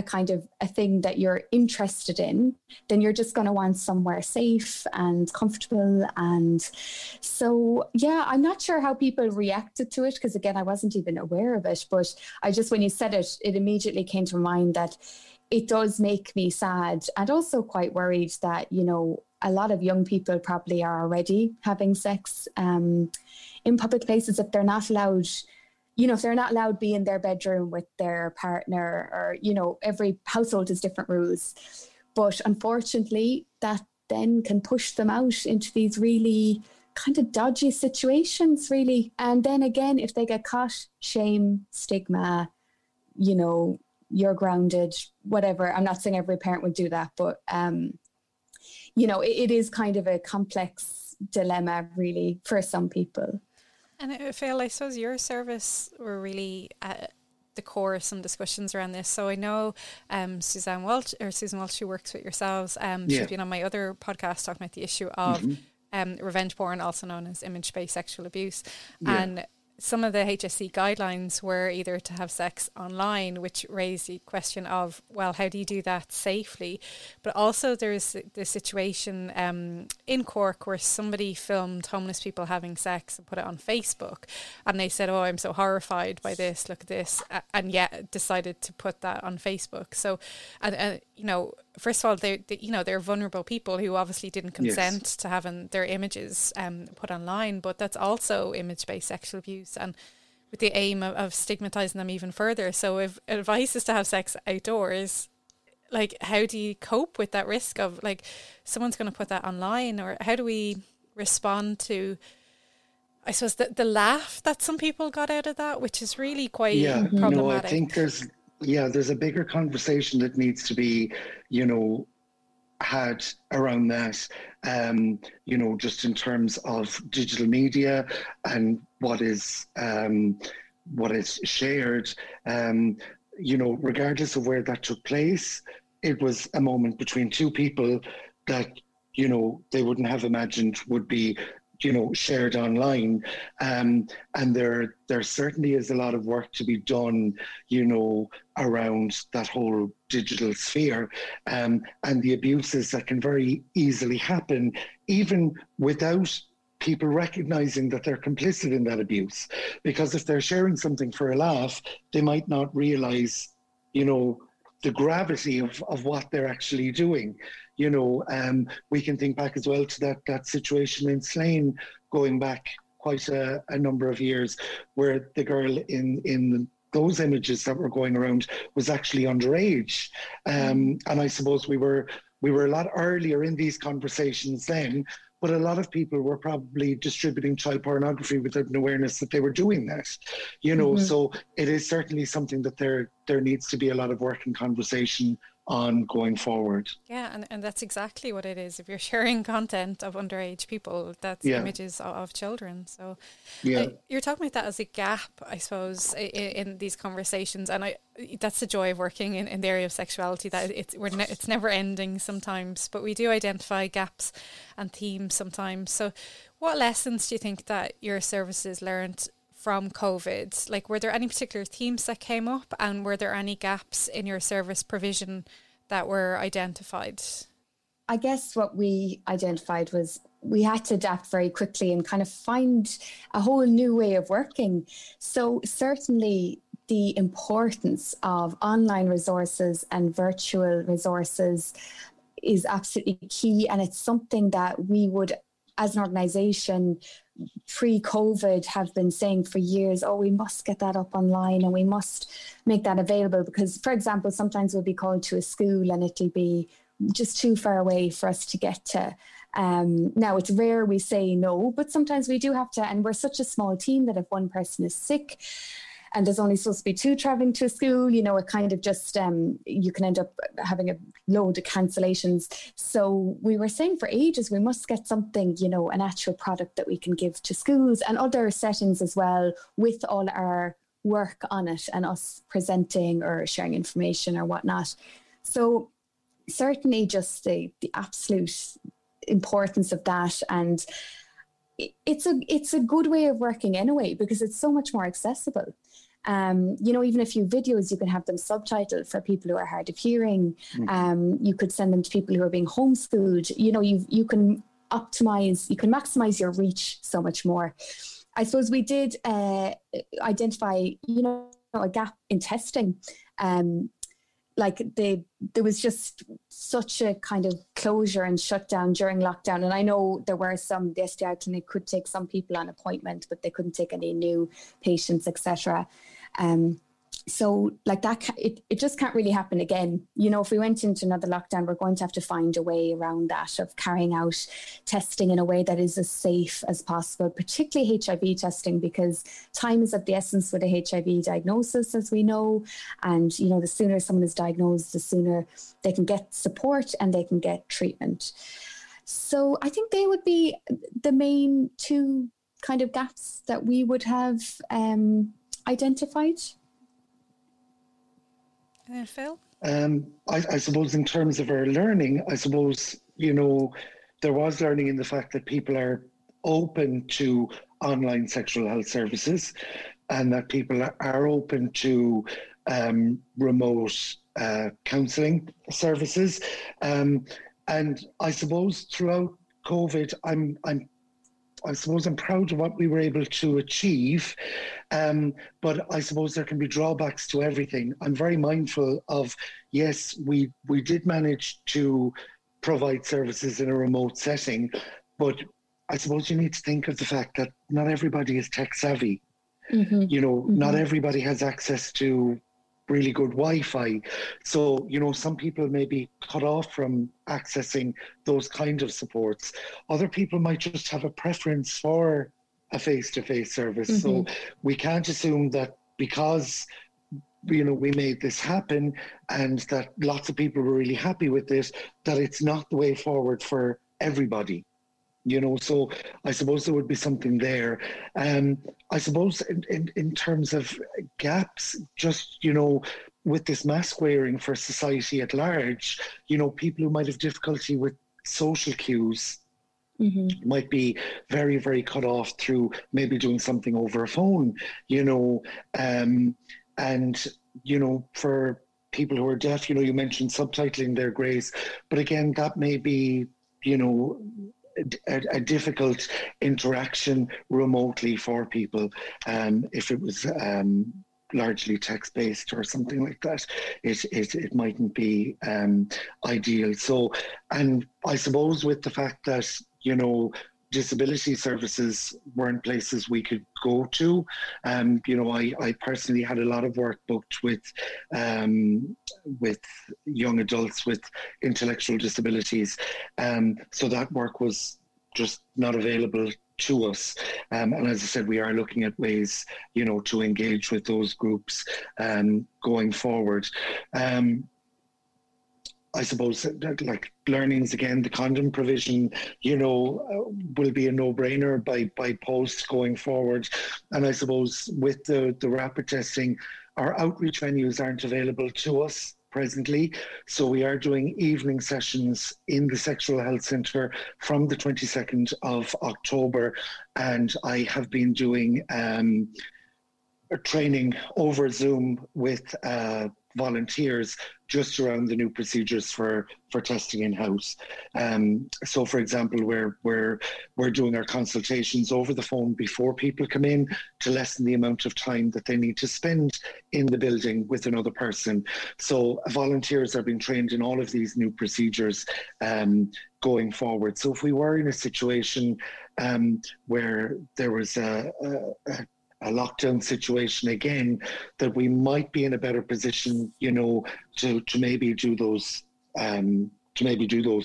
kind of a thing that you're interested in, then you're just going to want somewhere safe and comfortable. And so, yeah, I'm not sure how people reacted to it, because, again, I wasn't even aware of it. But I just, when you said it, it immediately came to mind that it does make me sad and also quite worried that, you know, a lot of young people probably are already having sex in public places if they're not allowed, you know, if they're not allowed be in their bedroom with their partner or, you know, every household has different rules. But unfortunately, that then can push them out into these really kind of dodgy situations, really. And then again, if they get caught, shame, stigma, you know, you're grounded, whatever. I'm not saying every parent would do that, but, you know, it is kind of a complex dilemma, really, for some people. And Phil, I suppose your service were really at the core of some discussions around this. So I know Suzanne Walsh, who works with yourselves, she's been on my other podcast talking about the issue of revenge porn, also known as image-based sexual abuse. And some of the HSE guidelines were either to have sex online, which raised the question of, well, how do you do that safely? But also there is the situation in Cork where somebody filmed homeless people having sex and put it on Facebook, and they said, oh, I'm so horrified by this, look at this, and yet decided to put that on Facebook. So, and you know, first of all, they're vulnerable people who obviously didn't consent yes. to having their images put online, but that's also image-based sexual abuse, and with the aim of stigmatizing them even further. So if advice is to have sex outdoors, like, how do you cope with that risk of, like, someone's going to put that online? Or how do we respond to, I suppose, the laugh that some people got out of that, which is really quite problematic? No, I think there's a bigger conversation that needs to be, had around that, just in terms of digital media and what is shared. Regardless of where that took place, it was a moment between two people that, they wouldn't have imagined would be, shared online. And there certainly is a lot of work to be done, around that whole digital sphere, and the abuses that can very easily happen, even without people recognizing that they're complicit in that abuse. Because if they're sharing something for a laugh, they might not realize, the gravity of what they're actually doing. We can think back as well to that situation in Slane, going back quite a number of years, where the girl in those images that were going around was actually underage. And I suppose we were a lot earlier in these conversations then, but a lot of people were probably distributing child pornography without an awareness that they were doing that, Mm-hmm. So it is certainly something that there needs to be a lot of work and conversation on going forward. Yeah, and that's exactly what it is. If you're sharing content of underage people, that's images of children. So you're talking about that as a gap, I suppose, in these conversations. And that's the joy of working in the area of sexuality, that it's never ending sometimes, but we do identify gaps and themes sometimes. So what lessons do you think that your services learned from COVID? Like, were there any particular themes that came up, and were there any gaps in your service provision that were identified? I guess what we identified was we had to adapt very quickly and kind of find a whole new way of working. So certainly the importance of online resources and virtual resources is absolutely key, and it's something that we would, as an organisation, pre-COVID have been saying for years, we must get that up online and we must make that available, because, for example, sometimes we'll be called to a school and it'll be just too far away for us to get to. Now, it's rare we say no, but sometimes we do have to, and we're such a small team that if one person is sick and there's only supposed to be two travelling to a school, it kind of just, you can end up having a load of cancellations. So we were saying for ages, we must get something, an actual product that we can give to schools and other settings as well, with all our work on it and us presenting or sharing information or whatnot. So certainly just the absolute importance of that, and it's a good way of working anyway, because it's so much more accessible. Even a few videos, you can have them subtitled for people who are hard of hearing. Mm-hmm. You could send them to people who are being homeschooled. You can maximize your reach so much more. I suppose we did identify, a gap in testing. There was just such a kind of closure and shutdown during lockdown. And I know there were the STI clinic could take some people on appointment, but they couldn't take any new patients, etc. It just can't really happen again. If we went into another lockdown, we're going to have to find a way around that, of carrying out testing in a way that is as safe as possible, particularly HIV testing, because time is of the essence with a HIV diagnosis, as we know. And, the sooner someone is diagnosed, the sooner they can get support and they can get treatment. So I think they would be the main two kind of gaps that we would have identified. Phil? I suppose in terms of our learning, there was learning in the fact that people are open to online sexual health services, and that people are open to remote counselling services. And I suppose throughout COVID, I suppose I'm proud of what we were able to achieve, but I suppose there can be drawbacks to everything. I'm very mindful of, yes, we did manage to provide services in a remote setting, but I suppose you need to think of the fact that not everybody is tech savvy. Mm-hmm. You know, mm-hmm. Not everybody has access to really good Wi-Fi. So, you know, some people may be cut off from accessing those kind of supports. Other people might just have a preference for a face-to-face service. Mm-hmm. So we can't assume that because, you know, we made this happen and that lots of people were really happy with this, that it's not the way forward for everybody. You know, so I suppose there would be something there. I suppose in terms of gaps, just, you know, with this mask wearing for society at large, you know, people who might have difficulty with social cues mm-hmm. might be very, very cut off through maybe doing something over a phone, you know, and, you know, for people who are deaf, you know, you mentioned subtitling there, Grace, but again, that may be, you know, a difficult interaction remotely for people if it was largely text-based or something like that. It mightn't be ideal. So, and I suppose with the fact that, you know, disability services weren't places we could go to. You know, I personally had a lot of work booked with young adults with intellectual disabilities. So that work was just not available to us. And as I said, we are looking at ways, you know, to engage with those groups going forward. I suppose, like learnings again, the condom provision, you know, will be a no-brainer by post going forward. And I suppose with the rapid testing, our outreach venues aren't available to us presently. So we are doing evening sessions in the Sexual Health Centre from the 22nd of October. And I have been doing training over Zoom with volunteers just around the new procedures for testing in-house. So for example, we're doing our consultations over the phone before people come in to lessen the amount of time that they need to spend in the building with another person. So volunteers are being trained in all of these new procedures going forward. So if we were in a situation where there was a lockdown situation again, that we might be in a better position, you know, to maybe do those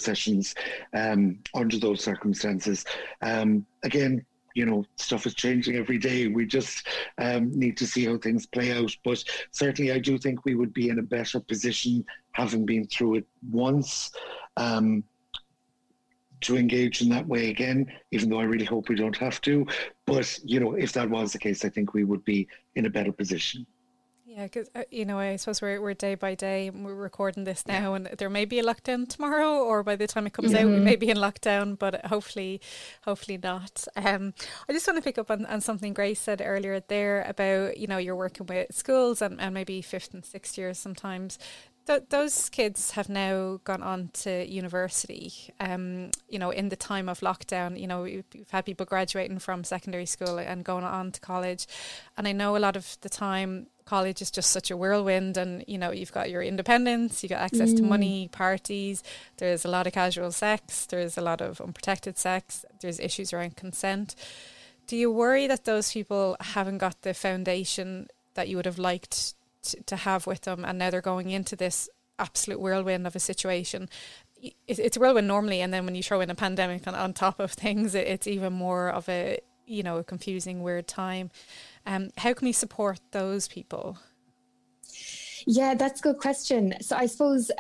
sessions under those circumstances. Again, you know, stuff is changing every day. We just need to see how things play out. But certainly I do think we would be in a better position, having been through it once, to engage in that way again, even though I really hope we don't have to. But, you know, if that was the case, I think we would be in a better position. Yeah, because, you know, I suppose we're day by day, and we're recording this now, and there may be a lockdown tomorrow, or by the time it comes out, we may be in lockdown, but hopefully not. I just want to pick up on something Grace said earlier there about, you know, you're working with schools and maybe 5th and 6th years sometimes. Those kids have now gone on to university, you know, in the time of lockdown. You know, we've had people graduating from secondary school and going on to college. And I know a lot of the time college is just such a whirlwind, and, you know, you've got your independence, you got access to money, parties, there's a lot of casual sex, there's a lot of unprotected sex, there's issues around consent. Do you worry that those people haven't got the foundation that you would have liked to have with them, and now they're going into this absolute whirlwind of a situation? It's a whirlwind normally, and then when you throw in a pandemic on top of things, it's even more of a, you know, a confusing, weird time. How can we support those people? Yeah, that's a good question. So I suppose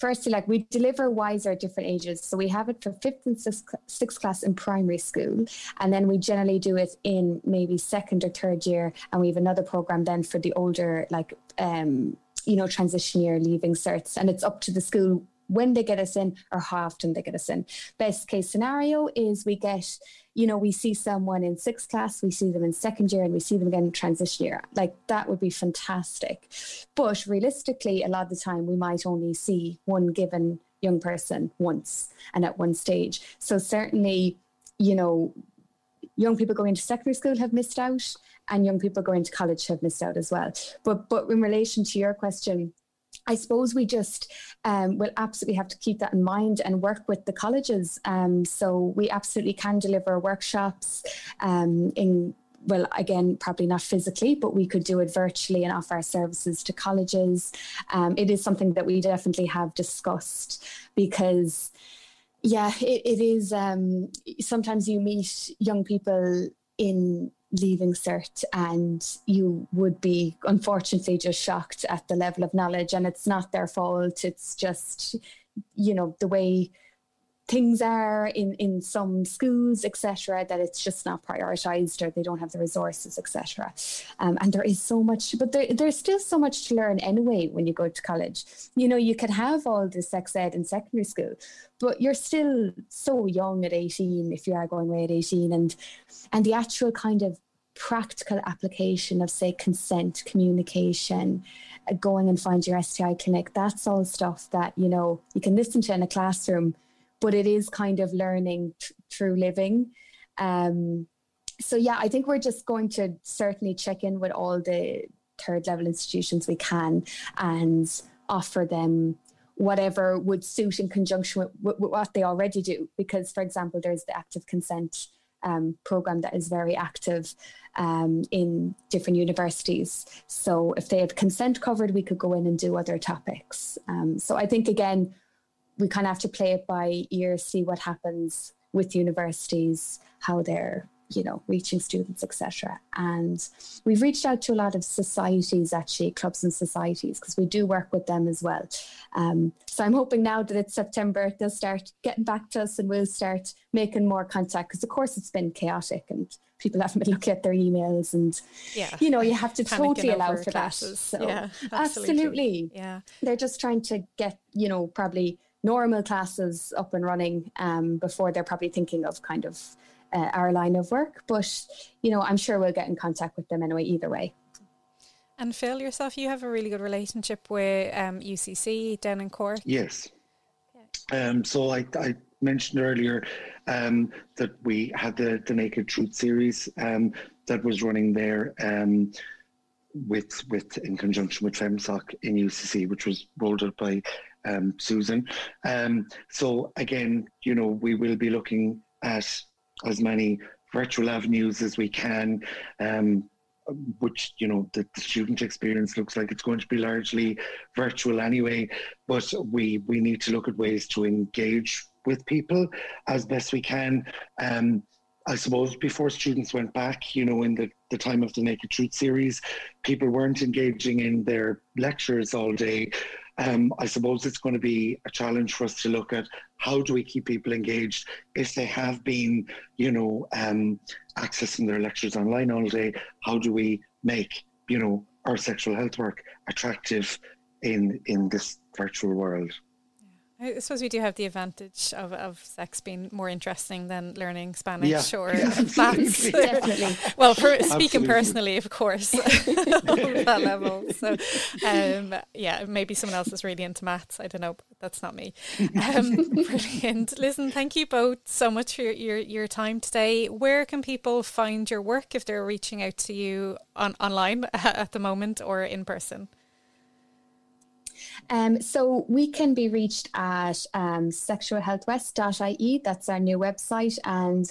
firstly, like, we deliver Wiser at different ages. So we have it for 5th and 6th class in primary school, and then we generally do it in maybe 2nd or 3rd year, and we have another program then for the older, like, you know, transition year leaving certs, and it's up to the school when they get us in or how often they get us in. Best case scenario is we get, you know, we see someone in sixth class, we see them in second year, and we see them again in transition year. Like, that would be fantastic. But realistically, a lot of the time we might only see one given young person once and at one stage. So certainly, you know, young people going to secondary school have missed out, and young people going to college have missed out as well. But in relation to your question, I suppose we just will absolutely have to keep that in mind and work with the colleges. So we absolutely can deliver workshops in, well, again, probably not physically, but we could do it virtually and offer our services to colleges. It is something that we definitely have discussed, because, yeah, it is. Sometimes you meet young people in leaving cert and you would be unfortunately just shocked at the level of knowledge, and it's not their fault. It's just, you know, the way things are in some schools, etc., that it's just not prioritized, or they don't have the resources, etc. And there is so much, but there's still so much to learn anyway when you go to college. You know, you could have all the sex ed in secondary school, but you're still so young at 18, if you are going away at 18, and the actual kind of practical application of, say, consent, communication, going and find your STI clinic, that's all stuff that, you know, you can listen to in a classroom, but it is kind of learning through living. So yeah, I think we're just going to certainly check in with all the third level institutions we can and offer them whatever would suit in conjunction with what they already do. Because, for example, there's the active consent program that is very active in different universities. So if they had consent covered, we could go in and do other topics. So I think, again, we kind of have to play it by ear, see what happens with universities, how they're, you know, reaching students, etc. And we've reached out to a lot of societies, actually, clubs and societies, because we do work with them as well. So I'm hoping now that it's September, they'll start getting back to us and we'll start making more contact, because of course it's been chaotic and people haven't been looking at their emails, and yeah, you know, you have to totally allow for classes. That. So yeah, absolutely. Yeah. They're just trying to get, you know, probably normal classes up and running before they're probably thinking of kind of our line of work. But, you know, I'm sure we'll get in contact with them anyway, either way. And Phil, yourself, you have a really good relationship with UCC down in Cork. Yes. Yeah. So I mentioned earlier that we had the Naked Truth series that was running there with in conjunction with FEMSOC in UCC, which was rolled out by Susan. So again, you know, we will be looking at as many virtual avenues as we can, which, you know, the student experience looks like it's going to be largely virtual anyway, but we need to look at ways to engage with people as best we can. I suppose before students went back, you know, in the time of the Naked Truth series, people weren't engaging in their lectures all day. I suppose it's going to be a challenge for us to look at how do we keep people engaged if they have been, you know, accessing their lectures online all day. How do we make, you know, our sexual health work attractive in this virtual world? I suppose we do have the advantage of sex being more interesting than learning Spanish, yeah, or maths. Definitely. Well, for speaking personally, of course, on that level. So, yeah, maybe someone else is really into maths. I don't know. But that's not me. Brilliant. Listen, thank you both so much for your time today. Where can people find your work if they're reaching out to you online at the moment or in person? So we can be reached at sexualhealthwest.ie. That's our new website, and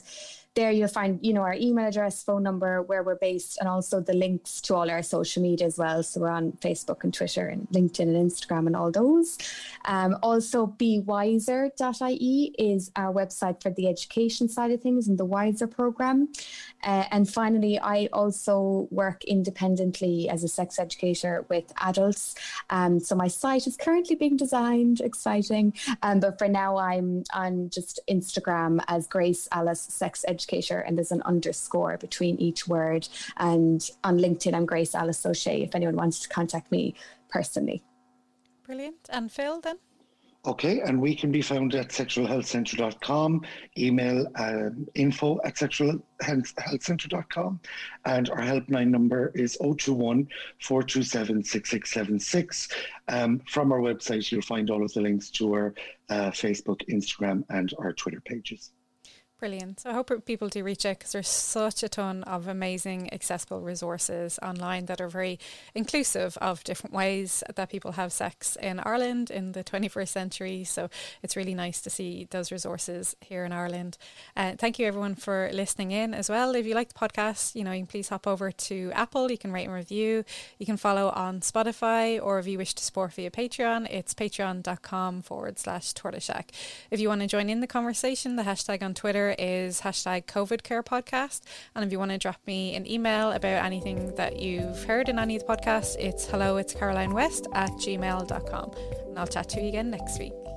there you'll find, you know, our email address, phone number, where we're based, and also the links to all our social media as well. So we're on Facebook and Twitter and LinkedIn and Instagram and all those. Also, bewiser.ie is our website for the education side of things and the Wiser programme. And finally, I also work independently as a sex educator with adults. So my site is currently being designed, exciting. But for now, I'm on just Instagram as Grace Alice Sex Educator. And there's an underscore between each word, and on LinkedIn I'm Grace Alice O'Shea if anyone wants to contact me personally. Brilliant. And Phil then? Okay, and we can be found at sexualhealthcentre.com, email info@sexualhealthcentre.com, and our helpline number is 021 427 6676. From our website, you'll find all of the links to our Facebook, Instagram, and our Twitter pages. Brilliant. So I hope people do reach out, because there's such a ton of amazing accessible resources online that are very inclusive of different ways that people have sex in Ireland in the 21st century. So it's really nice to see those resources here in Ireland. Thank you everyone for listening in as well. If you like the podcast, you can please hop over to Apple. You can rate and review. You can follow on Spotify, or if you wish to support via Patreon, it's patreon.com/Tortoise Shack. If you want to join in the conversation, the hashtag on Twitter is #CovidCarePodcast, and if you want to drop me an email about anything that you've heard in any of the podcasts, it's hello@CarolineWest@gmail.com, and I'll chat to you again next week.